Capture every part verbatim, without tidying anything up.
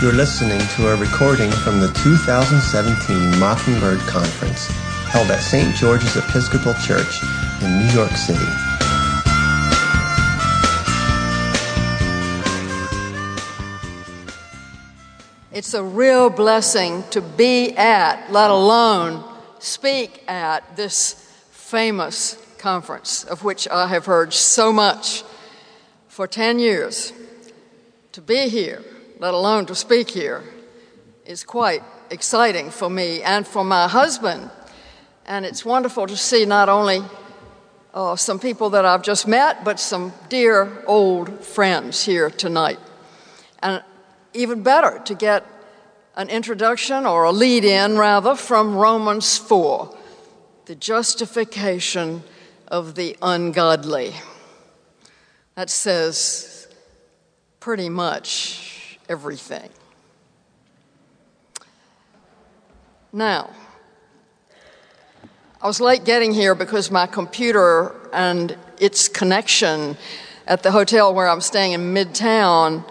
You're listening to a recording from the two thousand seventeen Mockingbird Conference, held at Saint George's Episcopal Church in New York City. It's a real blessing to be at, let alone speak at, this famous conference of which I have heard so much for ten years. To be here, let alone to speak here, is quite exciting for me and for my husband. And it's wonderful to see not only uh, some people that I've just met, but some dear old friends here tonight. And even better, to get an introduction, or a lead-in, rather, from Romans four, the justification of the ungodly. That says pretty much everything. Now, I was late getting here because my computer and its connection at the hotel where I'm staying in Midtown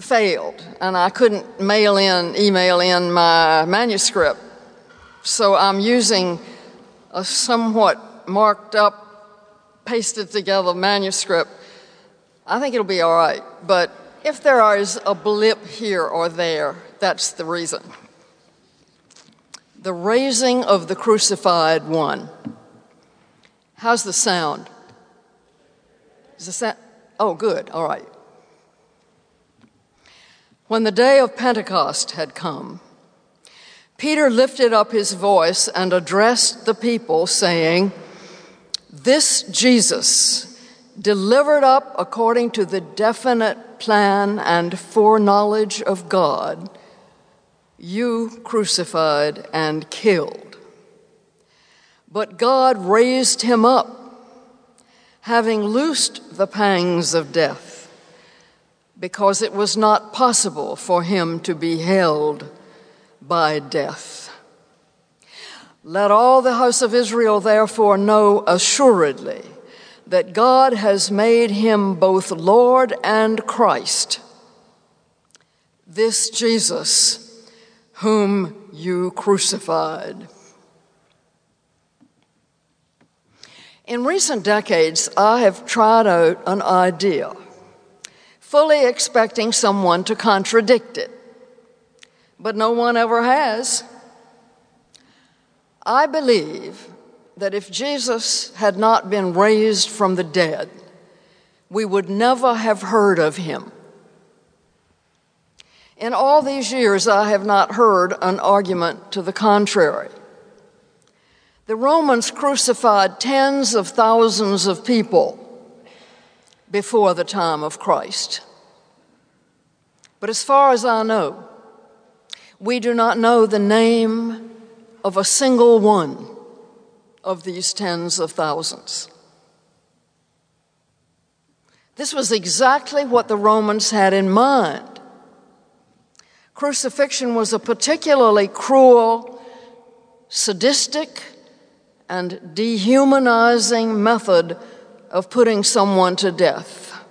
failed, and I couldn't mail in, email in my manuscript. So I'm using a somewhat marked up, pasted together manuscript. I think it'll be all right, but if there is a blip here or there, that's the reason. The raising of the crucified one. How's the sound? Is the sound? Oh, good, all right. When the day of Pentecost had come, Peter lifted up his voice and addressed the people, saying, "This Jesus, delivered up according to the definite plan and foreknowledge of God, you crucified and killed. But God raised him up, having loosed the pangs of death, because it was not possible for him to be held by death. Let all the house of Israel therefore know assuredly that God has made him both Lord and Christ, this Jesus whom you crucified." In recent decades, I have tried out an idea, fully expecting someone to contradict it. But no one ever has. I believe that if Jesus had not been raised from the dead, we would never have heard of him. In all these years, I have not heard an argument to the contrary. The Romans crucified tens of thousands of people before the time of Christ. But as far as I know, we do not know the name of a single one of these tens of thousands. This was exactly what the Romans had in mind. Crucifixion was a particularly cruel, sadistic, and dehumanizing method of putting someone to death.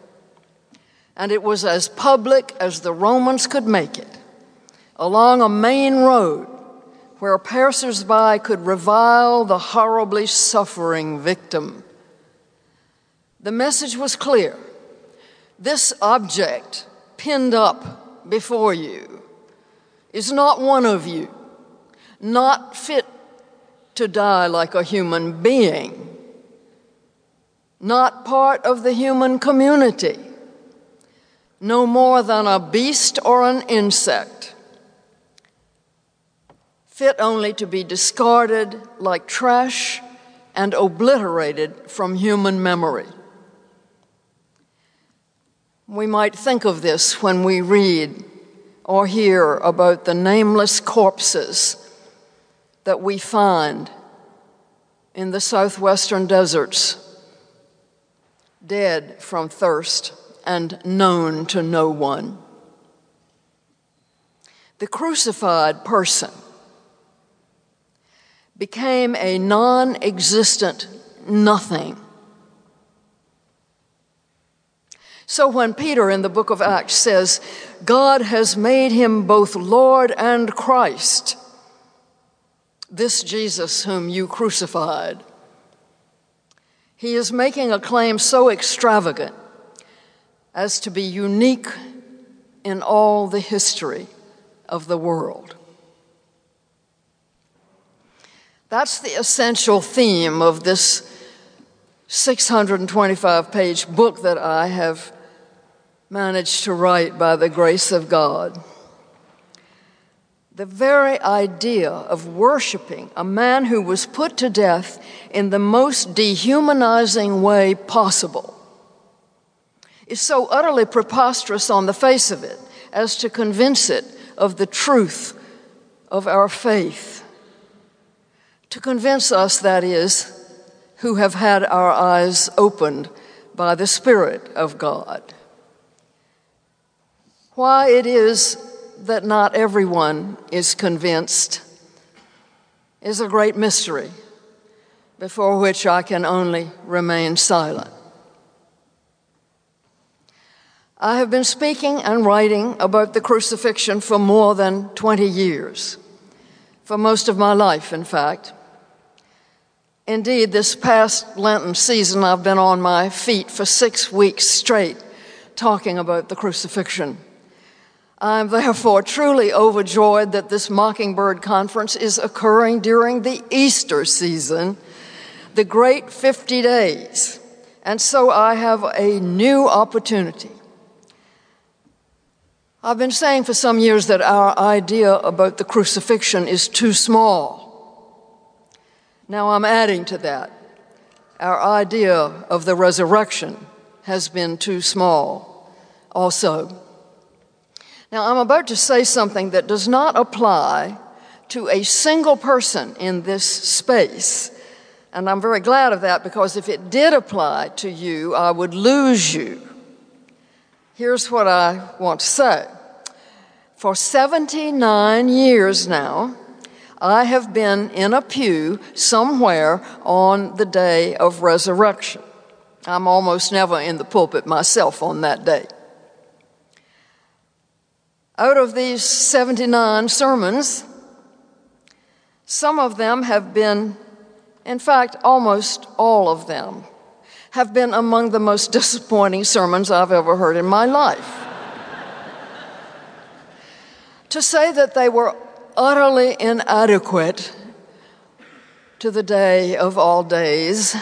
And it was as public as the Romans could make it, along a main road where passers-by could revile the horribly suffering victim. The message was clear. This object pinned up before you is not one of you, not fit to die like a human being, not part of the human community, no more than a beast or an insect, fit only to be discarded like trash and obliterated from human memory. We might think of this when we read or hear about the nameless corpses that we find in the southwestern deserts, dead from thirst and known to no one. The crucified person became a non-existent nothing. So when Peter in the book of Acts says, God has made him both Lord and Christ, this Jesus whom you crucified, he is making a claim so extravagant as to be unique in all the history of the world. That's the essential theme of this six hundred twenty-five page book that I have managed to write by the grace of God. The very idea of worshiping a man who was put to death in the most dehumanizing way possible is so utterly preposterous on the face of it as to convince it of the truth of our faith. To convince us, that is, who have had our eyes opened by the Spirit of God. Why it is that not everyone is convinced is a great mystery before which I can only remain silent. I have been speaking and writing about the crucifixion for more than twenty years, for most of my life, in fact. Indeed, this past Lenten season, I've been on my feet for six weeks straight talking about the crucifixion. I'm therefore truly overjoyed that this Mockingbird Conference is occurring during the Easter season, the Great Fifty Days, and so I have a new opportunity. I've been saying for some years that our idea about the crucifixion is too small. Now I'm adding to that. Our idea of the resurrection has been too small also. Now I'm about to say something that does not apply to a single person in this space. And I'm very glad of that, because if it did apply to you, I would lose you. Here's what I want to say. For seventy-nine years now, I have been in a pew somewhere on the day of resurrection. I'm almost never in the pulpit myself on that day. Out of these seventy-nine sermons, some of them have been, in fact, almost all of them, have been among the most disappointing sermons I've ever heard in my life. To say that they were utterly inadequate to the day of all days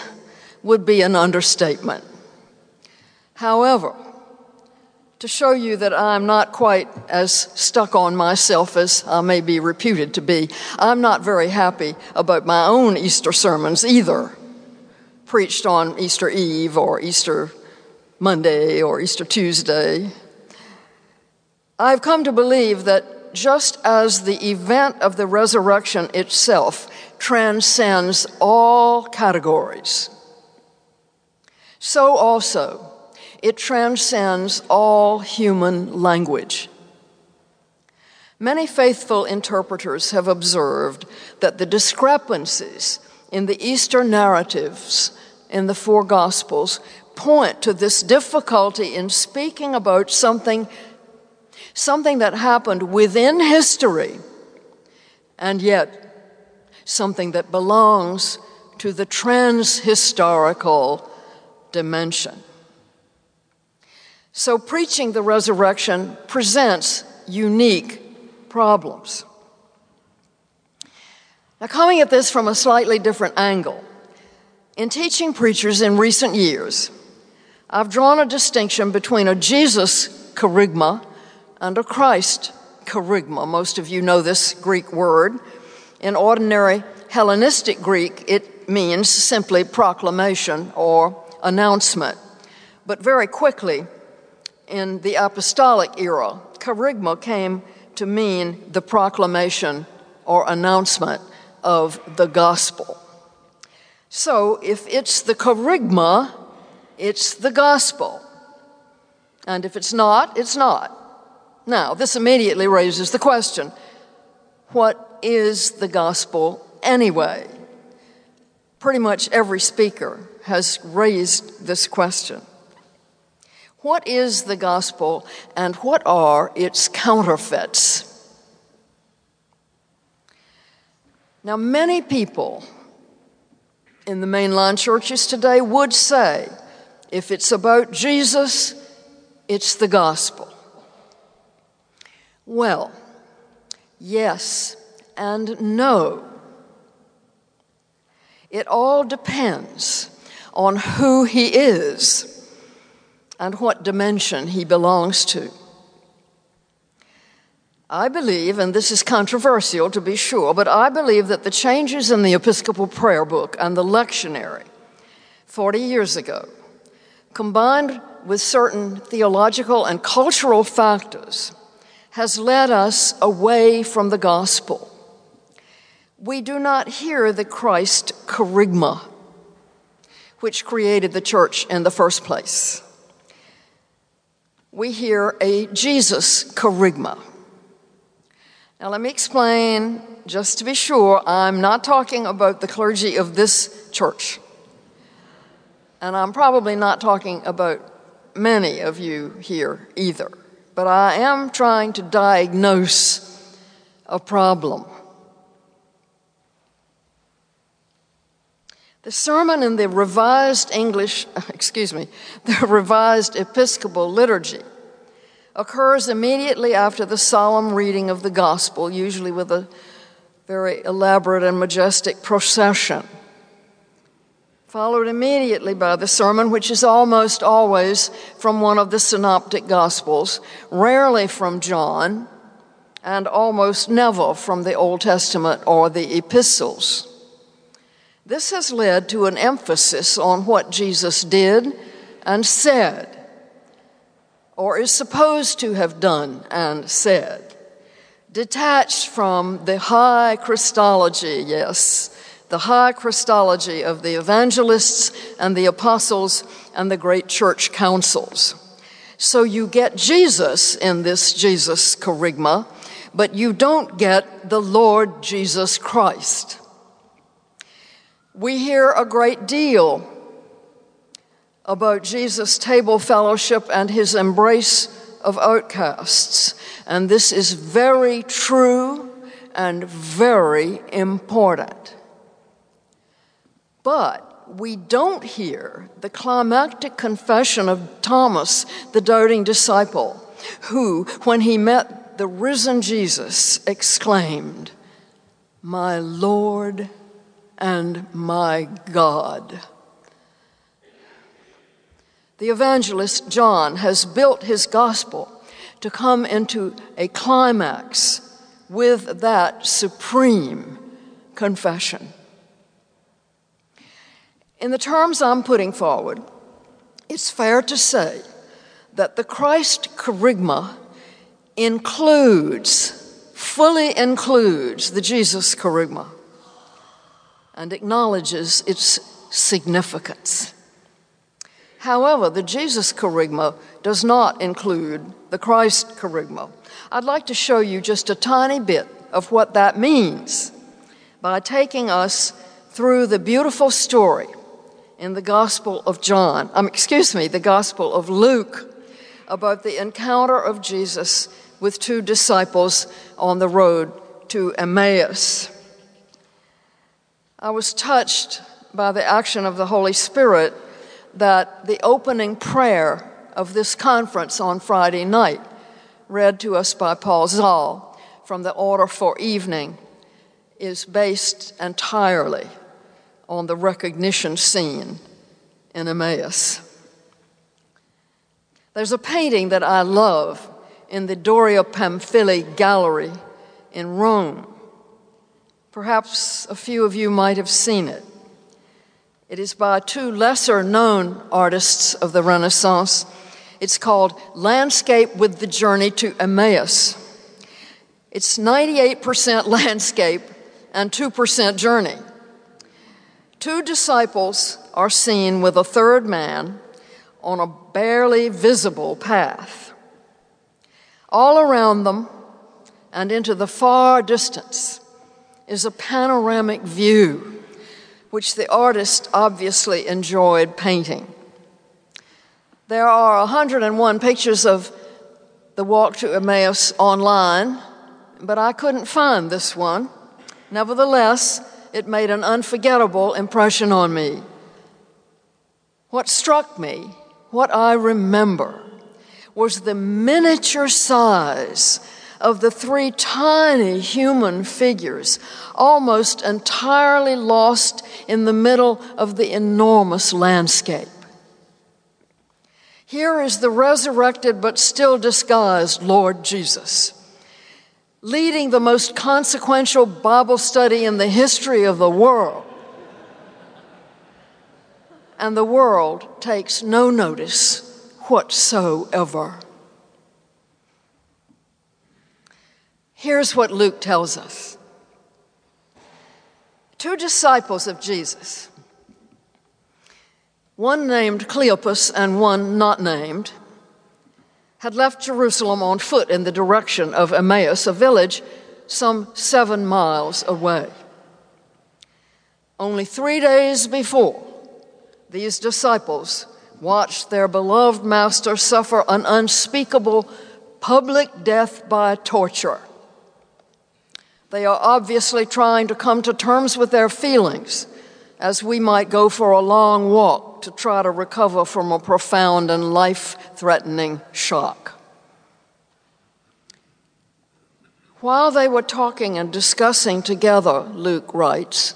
would be an understatement. However, to show you that I'm not quite as stuck on myself as I may be reputed to be, I'm not very happy about my own Easter sermons either, preached on Easter Eve or Easter Monday or Easter Tuesday. I've come to believe that just as the event of the resurrection itself transcends all categories, so also it transcends all human language. Many faithful interpreters have observed that the discrepancies in the Easter narratives in the four Gospels point to this difficulty in speaking about something Something that happened within history, and yet something that belongs to the transhistorical dimension. So preaching the resurrection presents unique problems. Now, coming at this from a slightly different angle, in teaching preachers in recent years, I've drawn a distinction between a Jesus kerygma under Christ kerygma. Most of you know this Greek word. In ordinary Hellenistic Greek, it means simply proclamation or announcement. But very quickly, in the apostolic era, kerygma came to mean the proclamation or announcement of the gospel. So if it's the kerygma, it's the gospel. And if it's not, it's not. Now, this immediately raises the question, what is the gospel anyway? Pretty much every speaker has raised this question. What is the gospel and what are its counterfeits? Now, many people in the mainline churches today would say, if it's about Jesus, it's the gospel. Well, yes and no. It all depends on who he is and what dimension he belongs to. I believe, and this is controversial to be sure, but I believe that the changes in the Episcopal Prayer Book and the lectionary forty years ago, combined with certain theological and cultural factors, has led us away from the gospel. We do not hear the Christ kerygma, which created the church in the first place. We hear a Jesus kerygma. Now, let me explain, just to be sure, I'm not talking about the clergy of this church. And I'm probably not talking about many of you here either. But I am trying to diagnose a problem. The sermon in the Revised English, excuse me, the Revised Episcopal Liturgy occurs immediately after the solemn reading of the gospel, usually with a very elaborate and majestic procession, followed immediately by the sermon, which is almost always from one of the synoptic gospels, rarely from John, and almost never from the Old Testament or the epistles. This has led to an emphasis on what Jesus did and said, or is supposed to have done and said, detached from the high Christology, yes, the high Christology of the evangelists and the apostles and the great church councils. So you get Jesus in this Jesus kerygma, but you don't get the Lord Jesus Christ. We hear a great deal about Jesus' table fellowship and his embrace of outcasts. And this is very true and very important. But we don't hear the climactic confession of Thomas, the doubting disciple, who, when he met the risen Jesus, exclaimed, "My Lord and my God." The evangelist John has built his gospel to come into a climax with that supreme confession. In the terms I'm putting forward, it's fair to say that the Christ kerygma includes, fully includes the Jesus kerygma and acknowledges its significance. However, the Jesus kerygma does not include the Christ kerygma. I'd like to show you just a tiny bit of what that means by taking us through the beautiful story in the Gospel of John, um, excuse me, the Gospel of Luke, about the encounter of Jesus with two disciples on the road to Emmaus. I was touched by the action of the Holy Spirit that the opening prayer of this conference on Friday night, read to us by Paul Zoll from the Order for Evening, is based entirely on the recognition scene in Emmaus. There's a painting that I love in the Doria Pamphili Gallery in Rome. Perhaps a few of you might have seen it. It is by two lesser-known artists of the Renaissance. It's called Landscape with the Journey to Emmaus. It's ninety-eight percent landscape and two percent journey. Two disciples are seen with a third man on a barely visible path. All around them and into the far distance is a panoramic view, which the artist obviously enjoyed painting. There are one hundred and one pictures of the walk to Emmaus online, but I couldn't find this one. Nevertheless, it made an unforgettable impression on me. What struck me, what I remember, was the miniature size of the three tiny human figures, almost entirely lost in the middle of the enormous landscape. Here is the resurrected but still disguised Lord Jesus, leading the most consequential Bible study in the history of the world. And the world takes no notice whatsoever. Here's what Luke tells us. Two disciples of Jesus, one named Cleopas and one not named, had left Jerusalem on foot in the direction of Emmaus, a village some seven miles away. Only three days before, these disciples watched their beloved master suffer an unspeakable public death by torture. They are obviously trying to come to terms with their feelings, as we might go for a long walk to try to recover from a profound and life-threatening shock. While they were talking and discussing together, Luke writes,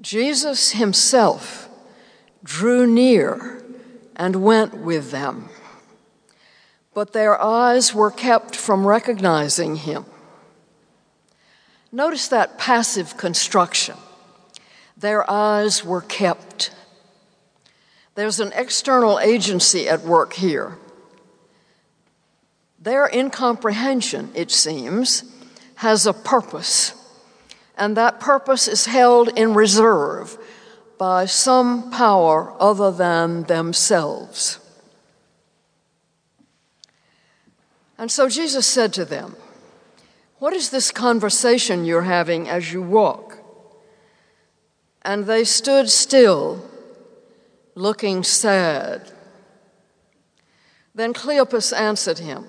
Jesus himself drew near and went with them, but their eyes were kept from recognizing him. Notice that passive construction. Their eyes were kept. There's an external agency at work here. Their incomprehension, it seems, has a purpose, and that purpose is held in reserve by some power other than themselves. And so Jesus said to them, "What is this conversation you're having as you walk?" And they stood still, looking sad. Then Cleopas answered him,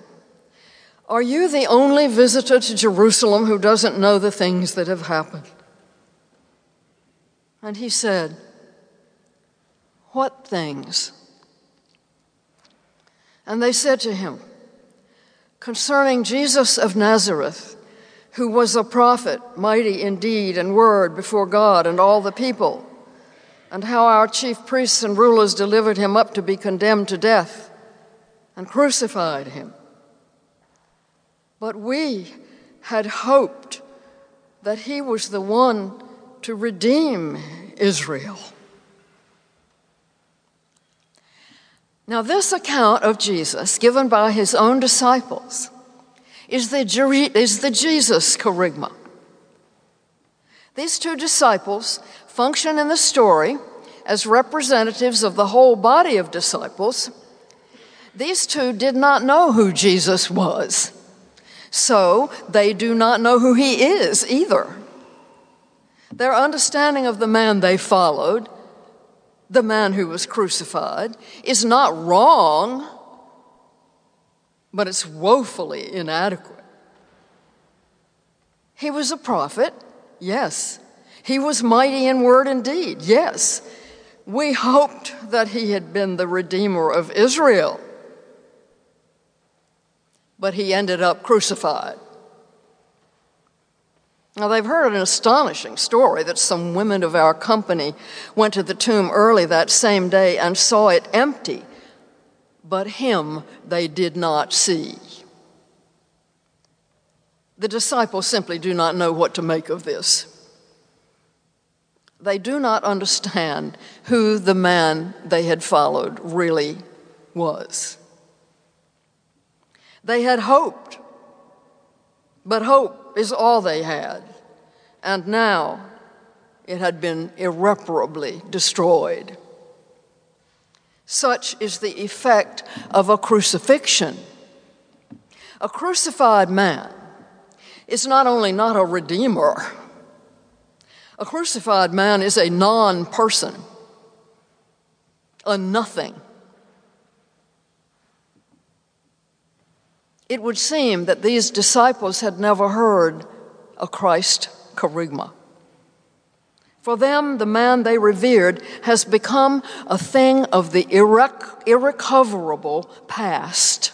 "Are you the only visitor to Jerusalem who doesn't know the things that have happened?" And he said, "What things?" And they said to him, "Concerning Jesus of Nazareth, who was a prophet, mighty in deed and word before God and all the people, and how our chief priests and rulers delivered him up to be condemned to death and crucified him. But we had hoped that he was the one to redeem Israel." Now, this account of Jesus, given by his own disciples, is the, is the Jesus kerygma. These two disciples function in the story as representatives of the whole body of disciples. These two did not know who Jesus was, so they do not know who he is either. Their understanding of the man they followed, the man who was crucified, is not wrong, but it's woefully inadequate. He was a prophet, yes. He was mighty in word and deed, yes. We hoped that he had been the Redeemer of Israel, but he ended up crucified. Now, they've heard an astonishing story that some women of our company went to the tomb early that same day and saw it empty, but him they did not see. The disciples simply do not know what to make of this. They do not understand who the man they had followed really was. They had hoped, but hope is all they had, and now it had been irreparably destroyed. Such is the effect of a crucifixion. A crucified man is not only not a redeemer, a crucified man is a non-person, a nothing. It would seem that these disciples had never heard a Christ kerygma. For them, the man they revered has become a thing of the irrec- irrecoverable past,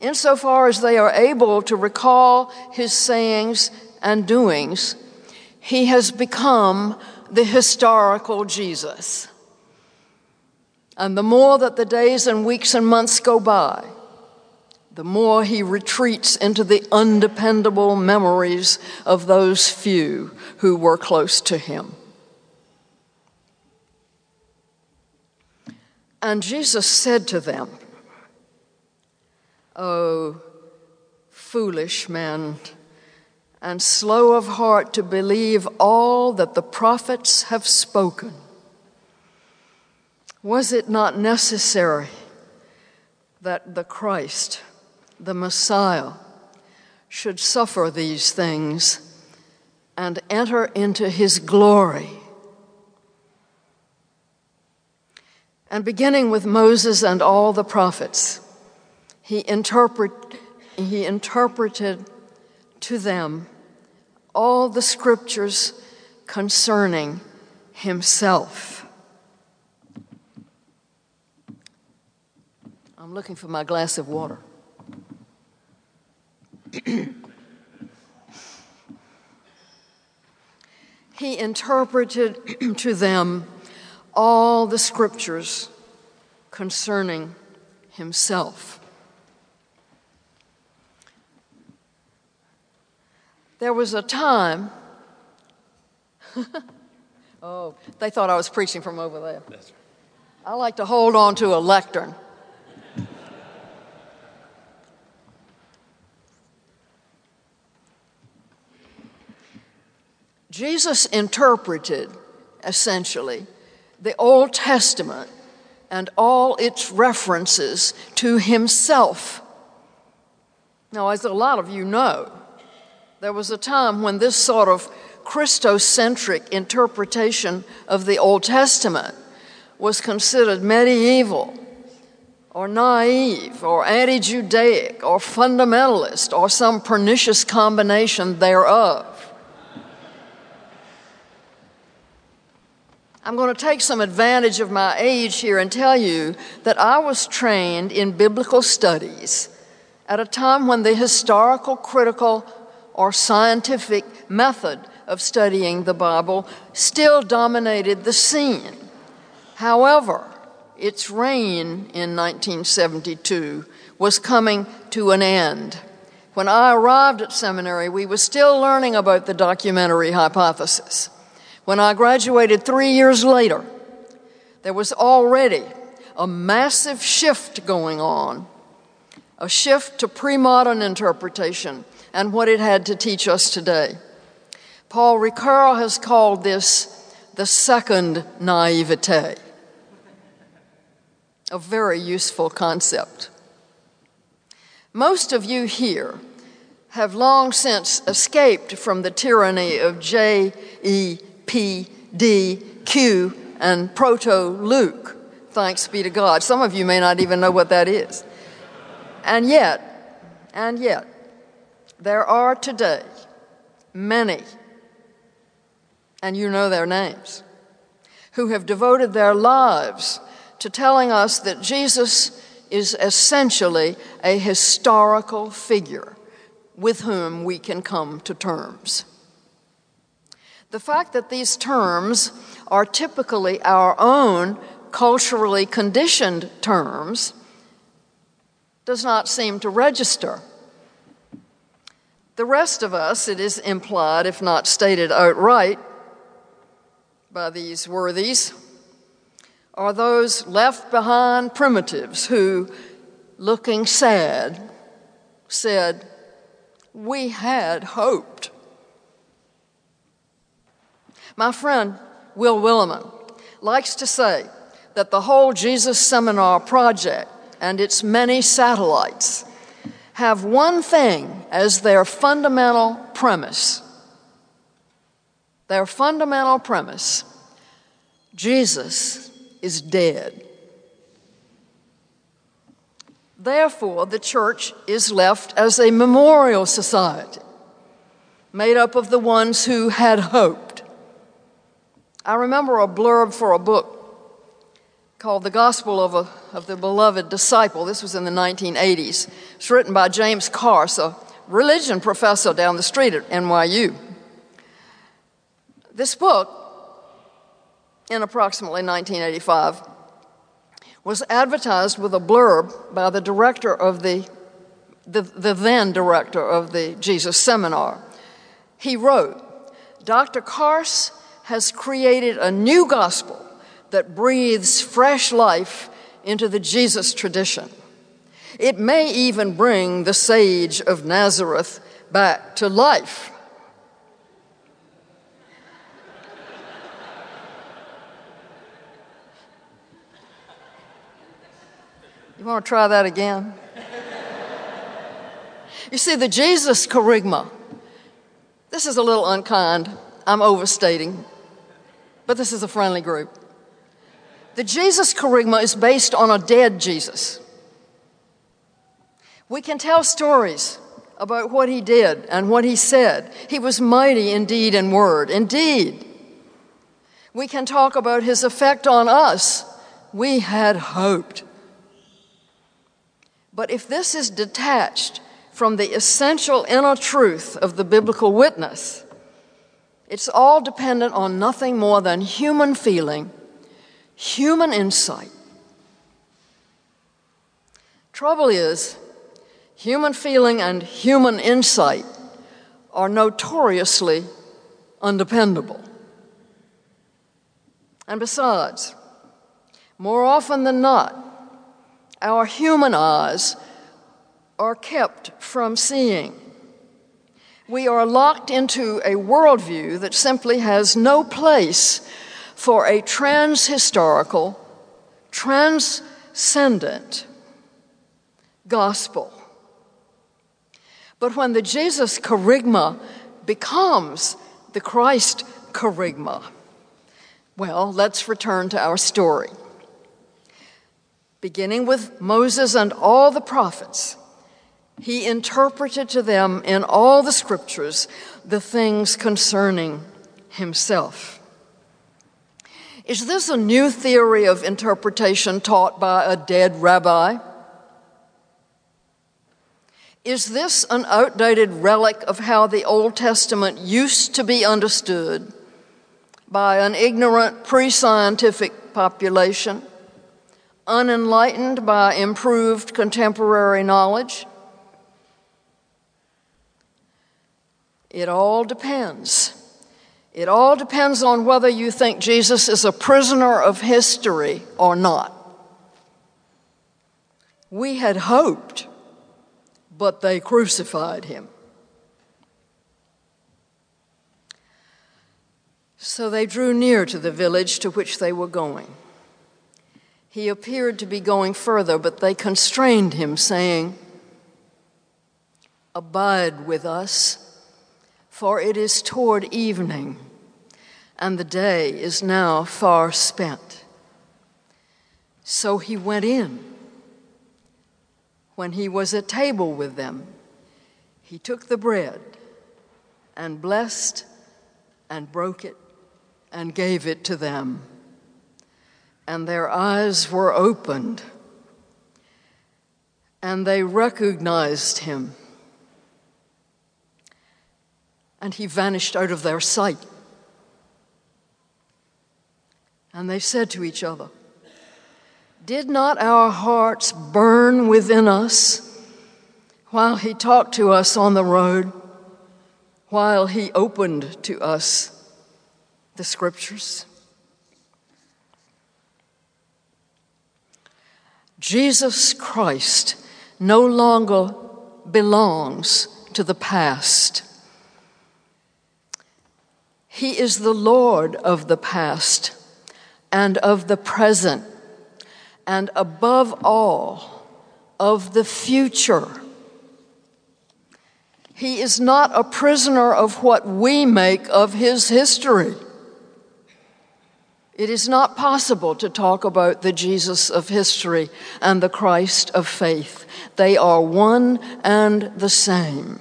insofar as they are able to recall his sayings and doings. He has become the historical Jesus. And the more that the days and weeks and months go by, the more he retreats into the undependable memories of those few who were close to him. And Jesus said to them, "O foolish men, and slow of heart to believe all that the prophets have spoken. Was it not necessary that the Christ, the Messiah, should suffer these things and enter into his glory?" And beginning with Moses and all the prophets, He interpret, he interpreted to them all the scriptures concerning himself. I'm looking for my glass of water. He interpreted to them all the scriptures concerning himself. There was a time, oh, they thought I was preaching from over there. That's right. I like to hold on to a lectern. Jesus interpreted, essentially, the Old Testament and all its references to himself. Now, as a lot of you know, there was a time when this sort of Christocentric interpretation of the Old Testament was considered medieval or naive or anti-Judaic or fundamentalist or some pernicious combination thereof. I'm going to take some advantage of my age here and tell you that I was trained in biblical studies at a time when the historical, critical, or scientific method of studying the Bible still dominated the scene. However, its reign in nineteen seventy-two was coming to an end. When I arrived at seminary, we were still learning about the documentary hypothesis. When I graduated three years later, there was already a massive shift going on, a shift to pre-modern interpretation and what it had to teach us today. Paul Ricoeur has called this the second naivete, a very useful concept. Most of you here have long since escaped from the tyranny of J E P D Q and Proto-Luke, thanks be to God. Some of you may not even know what that is. And yet, and yet, there are today many, and you know their names, who have devoted their lives to telling us that Jesus is essentially a historical figure with whom we can come to terms. The fact that these terms are typically our own culturally conditioned terms does not seem to register. The rest of us, it is implied, if not stated outright by these worthies, are those left behind primitives who, looking sad, said, "We had hoped." My friend Will Willimon likes to say that the whole Jesus Seminar project and its many satellites have one thing as their fundamental premise. Their fundamental premise: Jesus is dead. Therefore, the church is left as a memorial society made up of the ones who had hoped. I remember a blurb for a book called The Gospel of, a, of the Beloved Disciple. This was in the nineteen eighties. It's written by James Carse, a religion professor down the street at N Y U. This book, in approximately nineteen eighty-five, was advertised with a blurb by the director of the, the, the then director of the Jesus Seminar. He wrote, "Doctor Carse has created a new gospel that breathes fresh life into the Jesus tradition. It may even bring the sage of Nazareth back to life." You want to try that again? You see, the Jesus charisma, this is a little unkind, I'm overstating, but this is a friendly group. The Jesus charisma is based on a dead Jesus. We can tell stories about what he did and what he said. He was mighty in deed and word. Indeed, we can talk about his effect on us. We had hoped. But if this is detached from the essential inner truth of the biblical witness, it's all dependent on nothing more than human feeling, human insight. Trouble is, human feeling and human insight are notoriously undependable. And besides, more often than not, our human eyes are kept from seeing. We are locked into a worldview that simply has no place for a trans-historical, transcendent gospel. But when the Jesus charisma becomes the Christ charisma, well, let's return to our story. Beginning with Moses and all the prophets, he interpreted to them in all the scriptures the things concerning himself. Is this a new theory of interpretation taught by a dead rabbi? Is this an outdated relic of how the Old Testament used to be understood by an ignorant, pre-scientific population? Unenlightened by improved contemporary knowledge? It all depends. It all depends on whether you think Jesus is a prisoner of history or not. We had hoped, but they crucified him. So they drew near to the village to which they were going. He appeared to be going further, but they constrained him, saying, "Abide with us, for it is toward evening, and the day is now far spent." So he went in. When he was at table with them, he took the bread and blessed and broke it and gave it to them. And their eyes were opened, and they recognized him. And he vanished out of their sight. And they said to each other, "Did not our hearts burn within us while he talked to us on the road, while he opened to us the scriptures?" Jesus Christ no longer belongs to the past. He is the Lord of the past and of the present and above all of the future. He is not a prisoner of what we make of his history. It is not possible to talk about the Jesus of history and the Christ of faith. They are one and the same.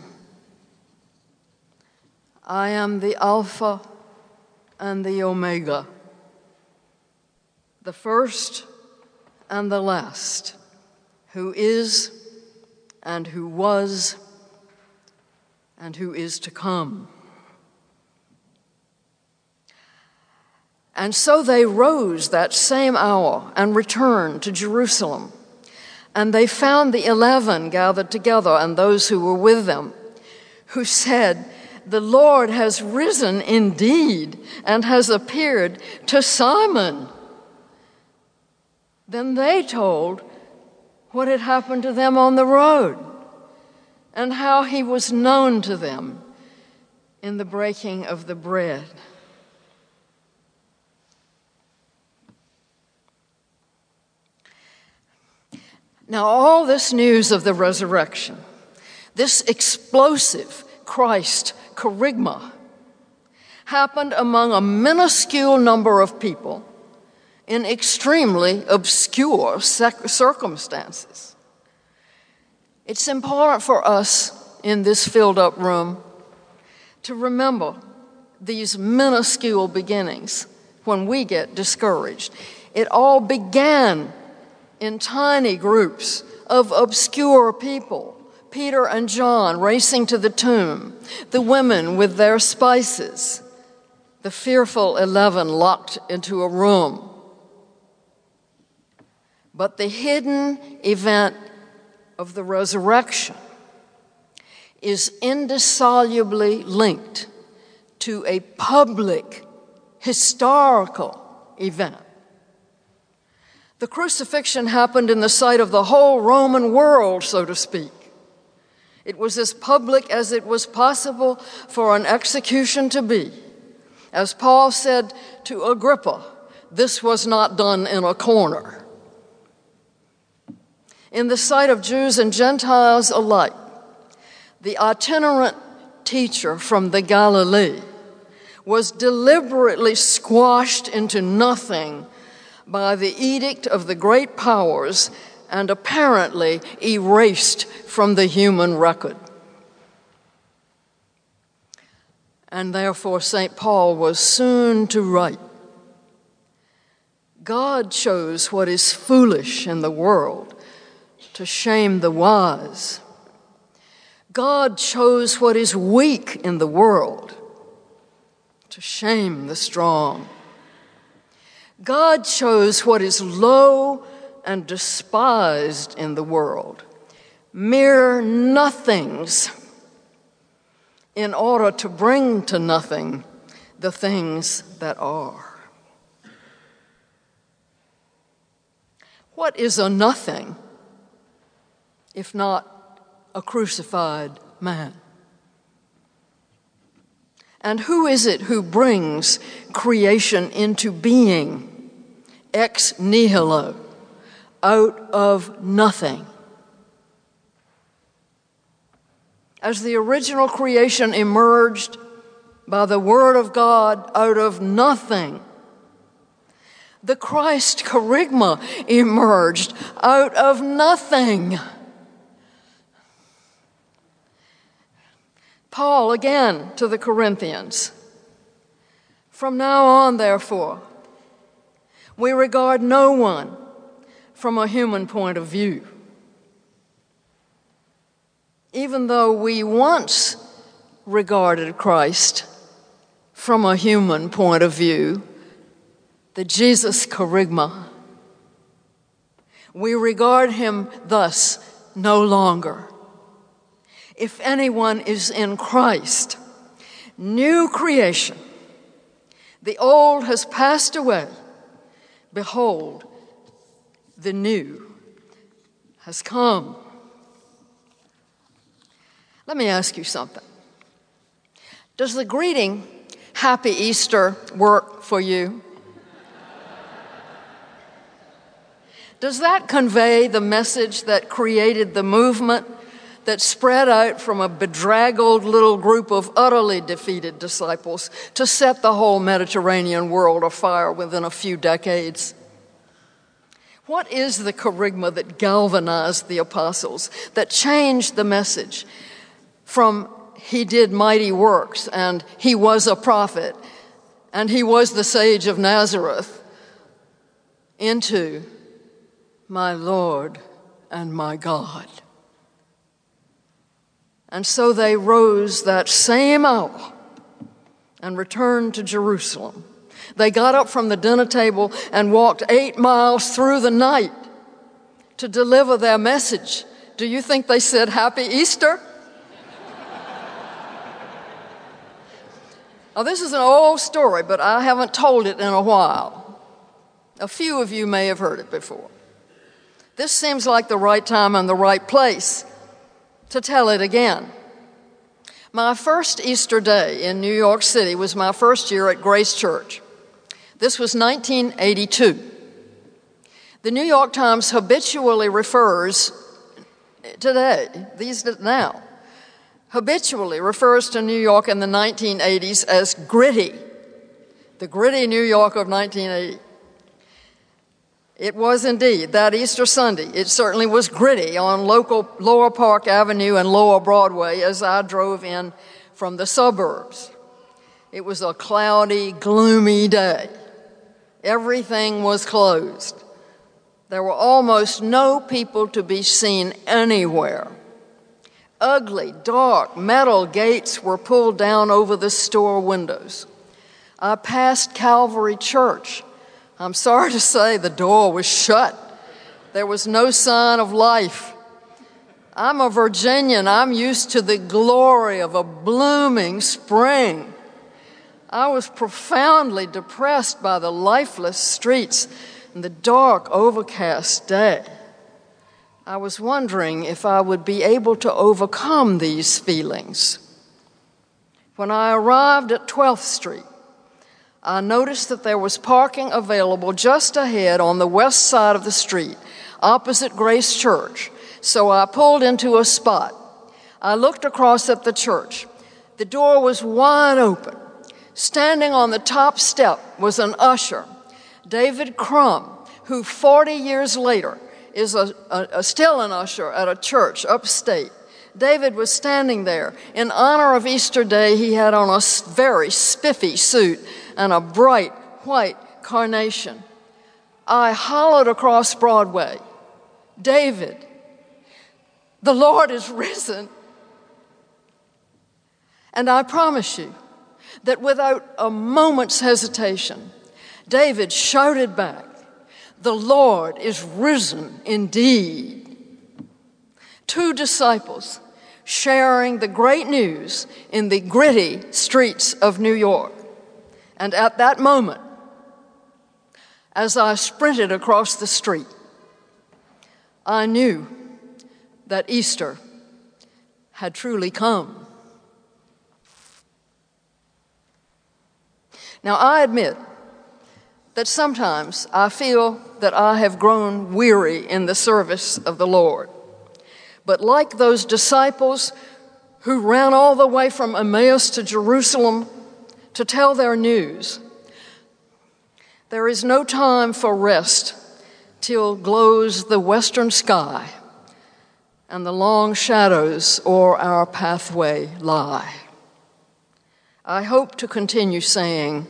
I am the Alpha and the Omega, the first and the last, who is and who was and who is to come. And so they rose that same hour and returned to Jerusalem. And they found the eleven gathered together and those who were with them, who said, "The Lord has risen indeed and has appeared to Simon." Then they told what had happened to them on the road and how he was known to them in the breaking of the bread. Now, all this news of the resurrection, this explosive Christ kerygma, happened among a minuscule number of people in extremely obscure circumstances. It's important for us in this filled-up room to remember these minuscule beginnings when we get discouraged. It all began in tiny groups of obscure people, Peter and John racing to the tomb, the women with their spices, the fearful eleven locked into a room. But the hidden event of the resurrection is indissolubly linked to a public, historical event. The crucifixion happened in the sight of the whole Roman world, so to speak. It was as public as it was possible for an execution to be. As Paul said to Agrippa, this was not done in a corner. In the sight of Jews and Gentiles alike, the itinerant teacher from the Galilee was deliberately squashed into nothing by the edict of the great powers and apparently erased from the human record. And therefore, Saint Paul was soon to write, "God chose what is foolish in the world to shame the wise. God chose what is weak in the world to shame the strong. God chose what is low and despised in the world, mere nothings, in order to bring to nothing the things that are." What is a nothing if not a crucified man? And who is it who brings creation into being? Ex nihilo, out of nothing. As the original creation emerged by the word of God out of nothing, the Christ kerygma emerged out of nothing. Paul again to the Corinthians, "From now on, therefore, we regard no one from a human point of view. Even though we once regarded Christ from a human point of view, the Jesus kerygma, we regard him thus no longer. If anyone is in Christ, new creation, the old has passed away. Behold, the new has come." Let me ask you something. Does the greeting, "Happy Easter," work for you? Does that convey the message that created the movement that spread out from a bedraggled little group of utterly defeated disciples to set the whole Mediterranean world afire within a few decades. What is the charisma that galvanized the apostles, that changed the message from he did mighty works and he was a prophet and he was the sage of Nazareth into my Lord and my God? And so they rose that same hour and returned to Jerusalem. They got up from the dinner table and walked eight miles through the night to deliver their message. Do you think they said, Happy Easter? Now, this is an old story, but I haven't told it in a while. A few of you may have heard it before. This seems like the right time and the right place to tell it again. My first Easter day in New York City was my first year at Grace Church. This was nineteen eighty-two. The New York Times habitually refers today, these now, habitually refers to New York in the nineteen eighties as gritty, the gritty New York of nineteen eighty. It was indeed that Easter Sunday. It certainly was gritty on local Lower Park Avenue and Lower Broadway as I drove in from the suburbs. It was a cloudy, gloomy day. Everything was closed. There were almost no people to be seen anywhere. Ugly, dark metal gates were pulled down over the store windows. I passed Calvary Church. I'm sorry to say the door was shut. There was no sign of life. I'm a Virginian. I'm used to the glory of a blooming spring. I was profoundly depressed by the lifeless streets and the dark, overcast day. I was wondering if I would be able to overcome these feelings. When I arrived at twelfth street, I noticed that there was parking available just ahead on the west side of the street, opposite Grace Church, so I pulled into a spot. I looked across at the church. The door was wide open. Standing on the top step was an usher, David Crumb, who forty years later is a, a, a still an usher at a church upstate. David was standing there. In honor of Easter Day, he had on a very spiffy suit and a bright white carnation. I hollered across Broadway, David, the Lord is risen. And I promise you that without a moment's hesitation, David shouted back, the Lord is risen indeed. Two disciples sharing the great news in the gritty streets of New York. And at that moment, as I sprinted across the street, I knew that Easter had truly come. Now, I admit that sometimes I feel that I have grown weary in the service of the Lord. But like those disciples who ran all the way from Emmaus to Jerusalem to tell their news, there is no time for rest till glows the western sky and the long shadows o'er our pathway lie. I hope to continue saying,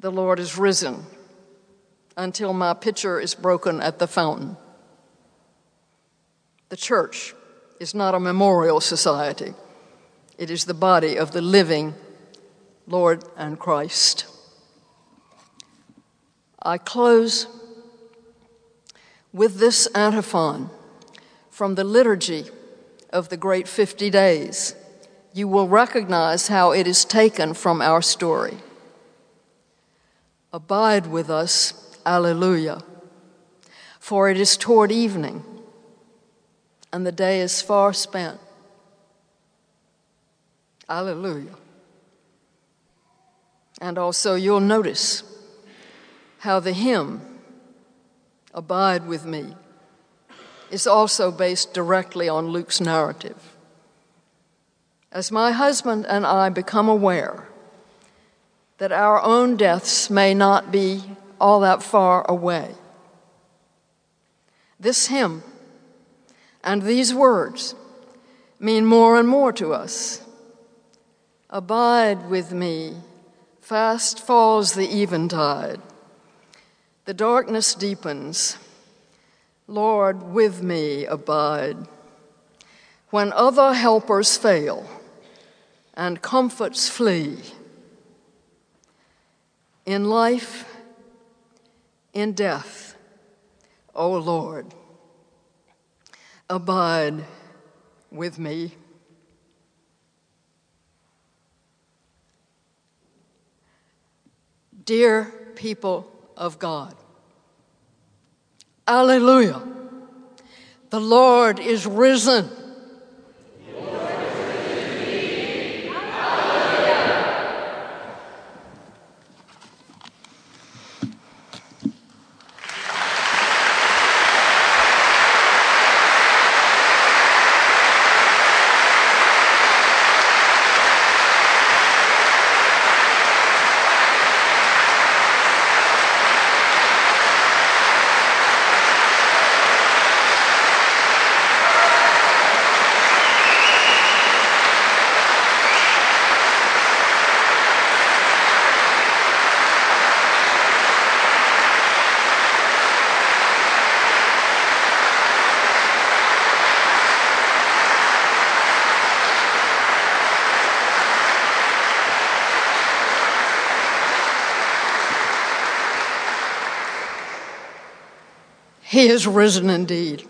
the Lord is risen, until my pitcher is broken at the fountain. The church is not a memorial society. It is the body of the living Lord and Christ. I close with this antiphon from the liturgy of the Great Fifty Days. You will recognize how it is taken from our story. Abide with us, alleluia, for it is toward evening, and the day is far spent. Hallelujah. And also you'll notice how the hymn, Abide With Me, is also based directly on Luke's narrative. As my husband and I become aware that our own deaths may not be all that far away, this hymn and these words mean more and more to us. Abide with me, fast falls the eventide. The darkness deepens. Lord, with me abide. When other helpers fail and comforts flee, in life, in death, O Lord, abide with me. Dear people of God, Alleluia! The Lord is risen. He is risen indeed.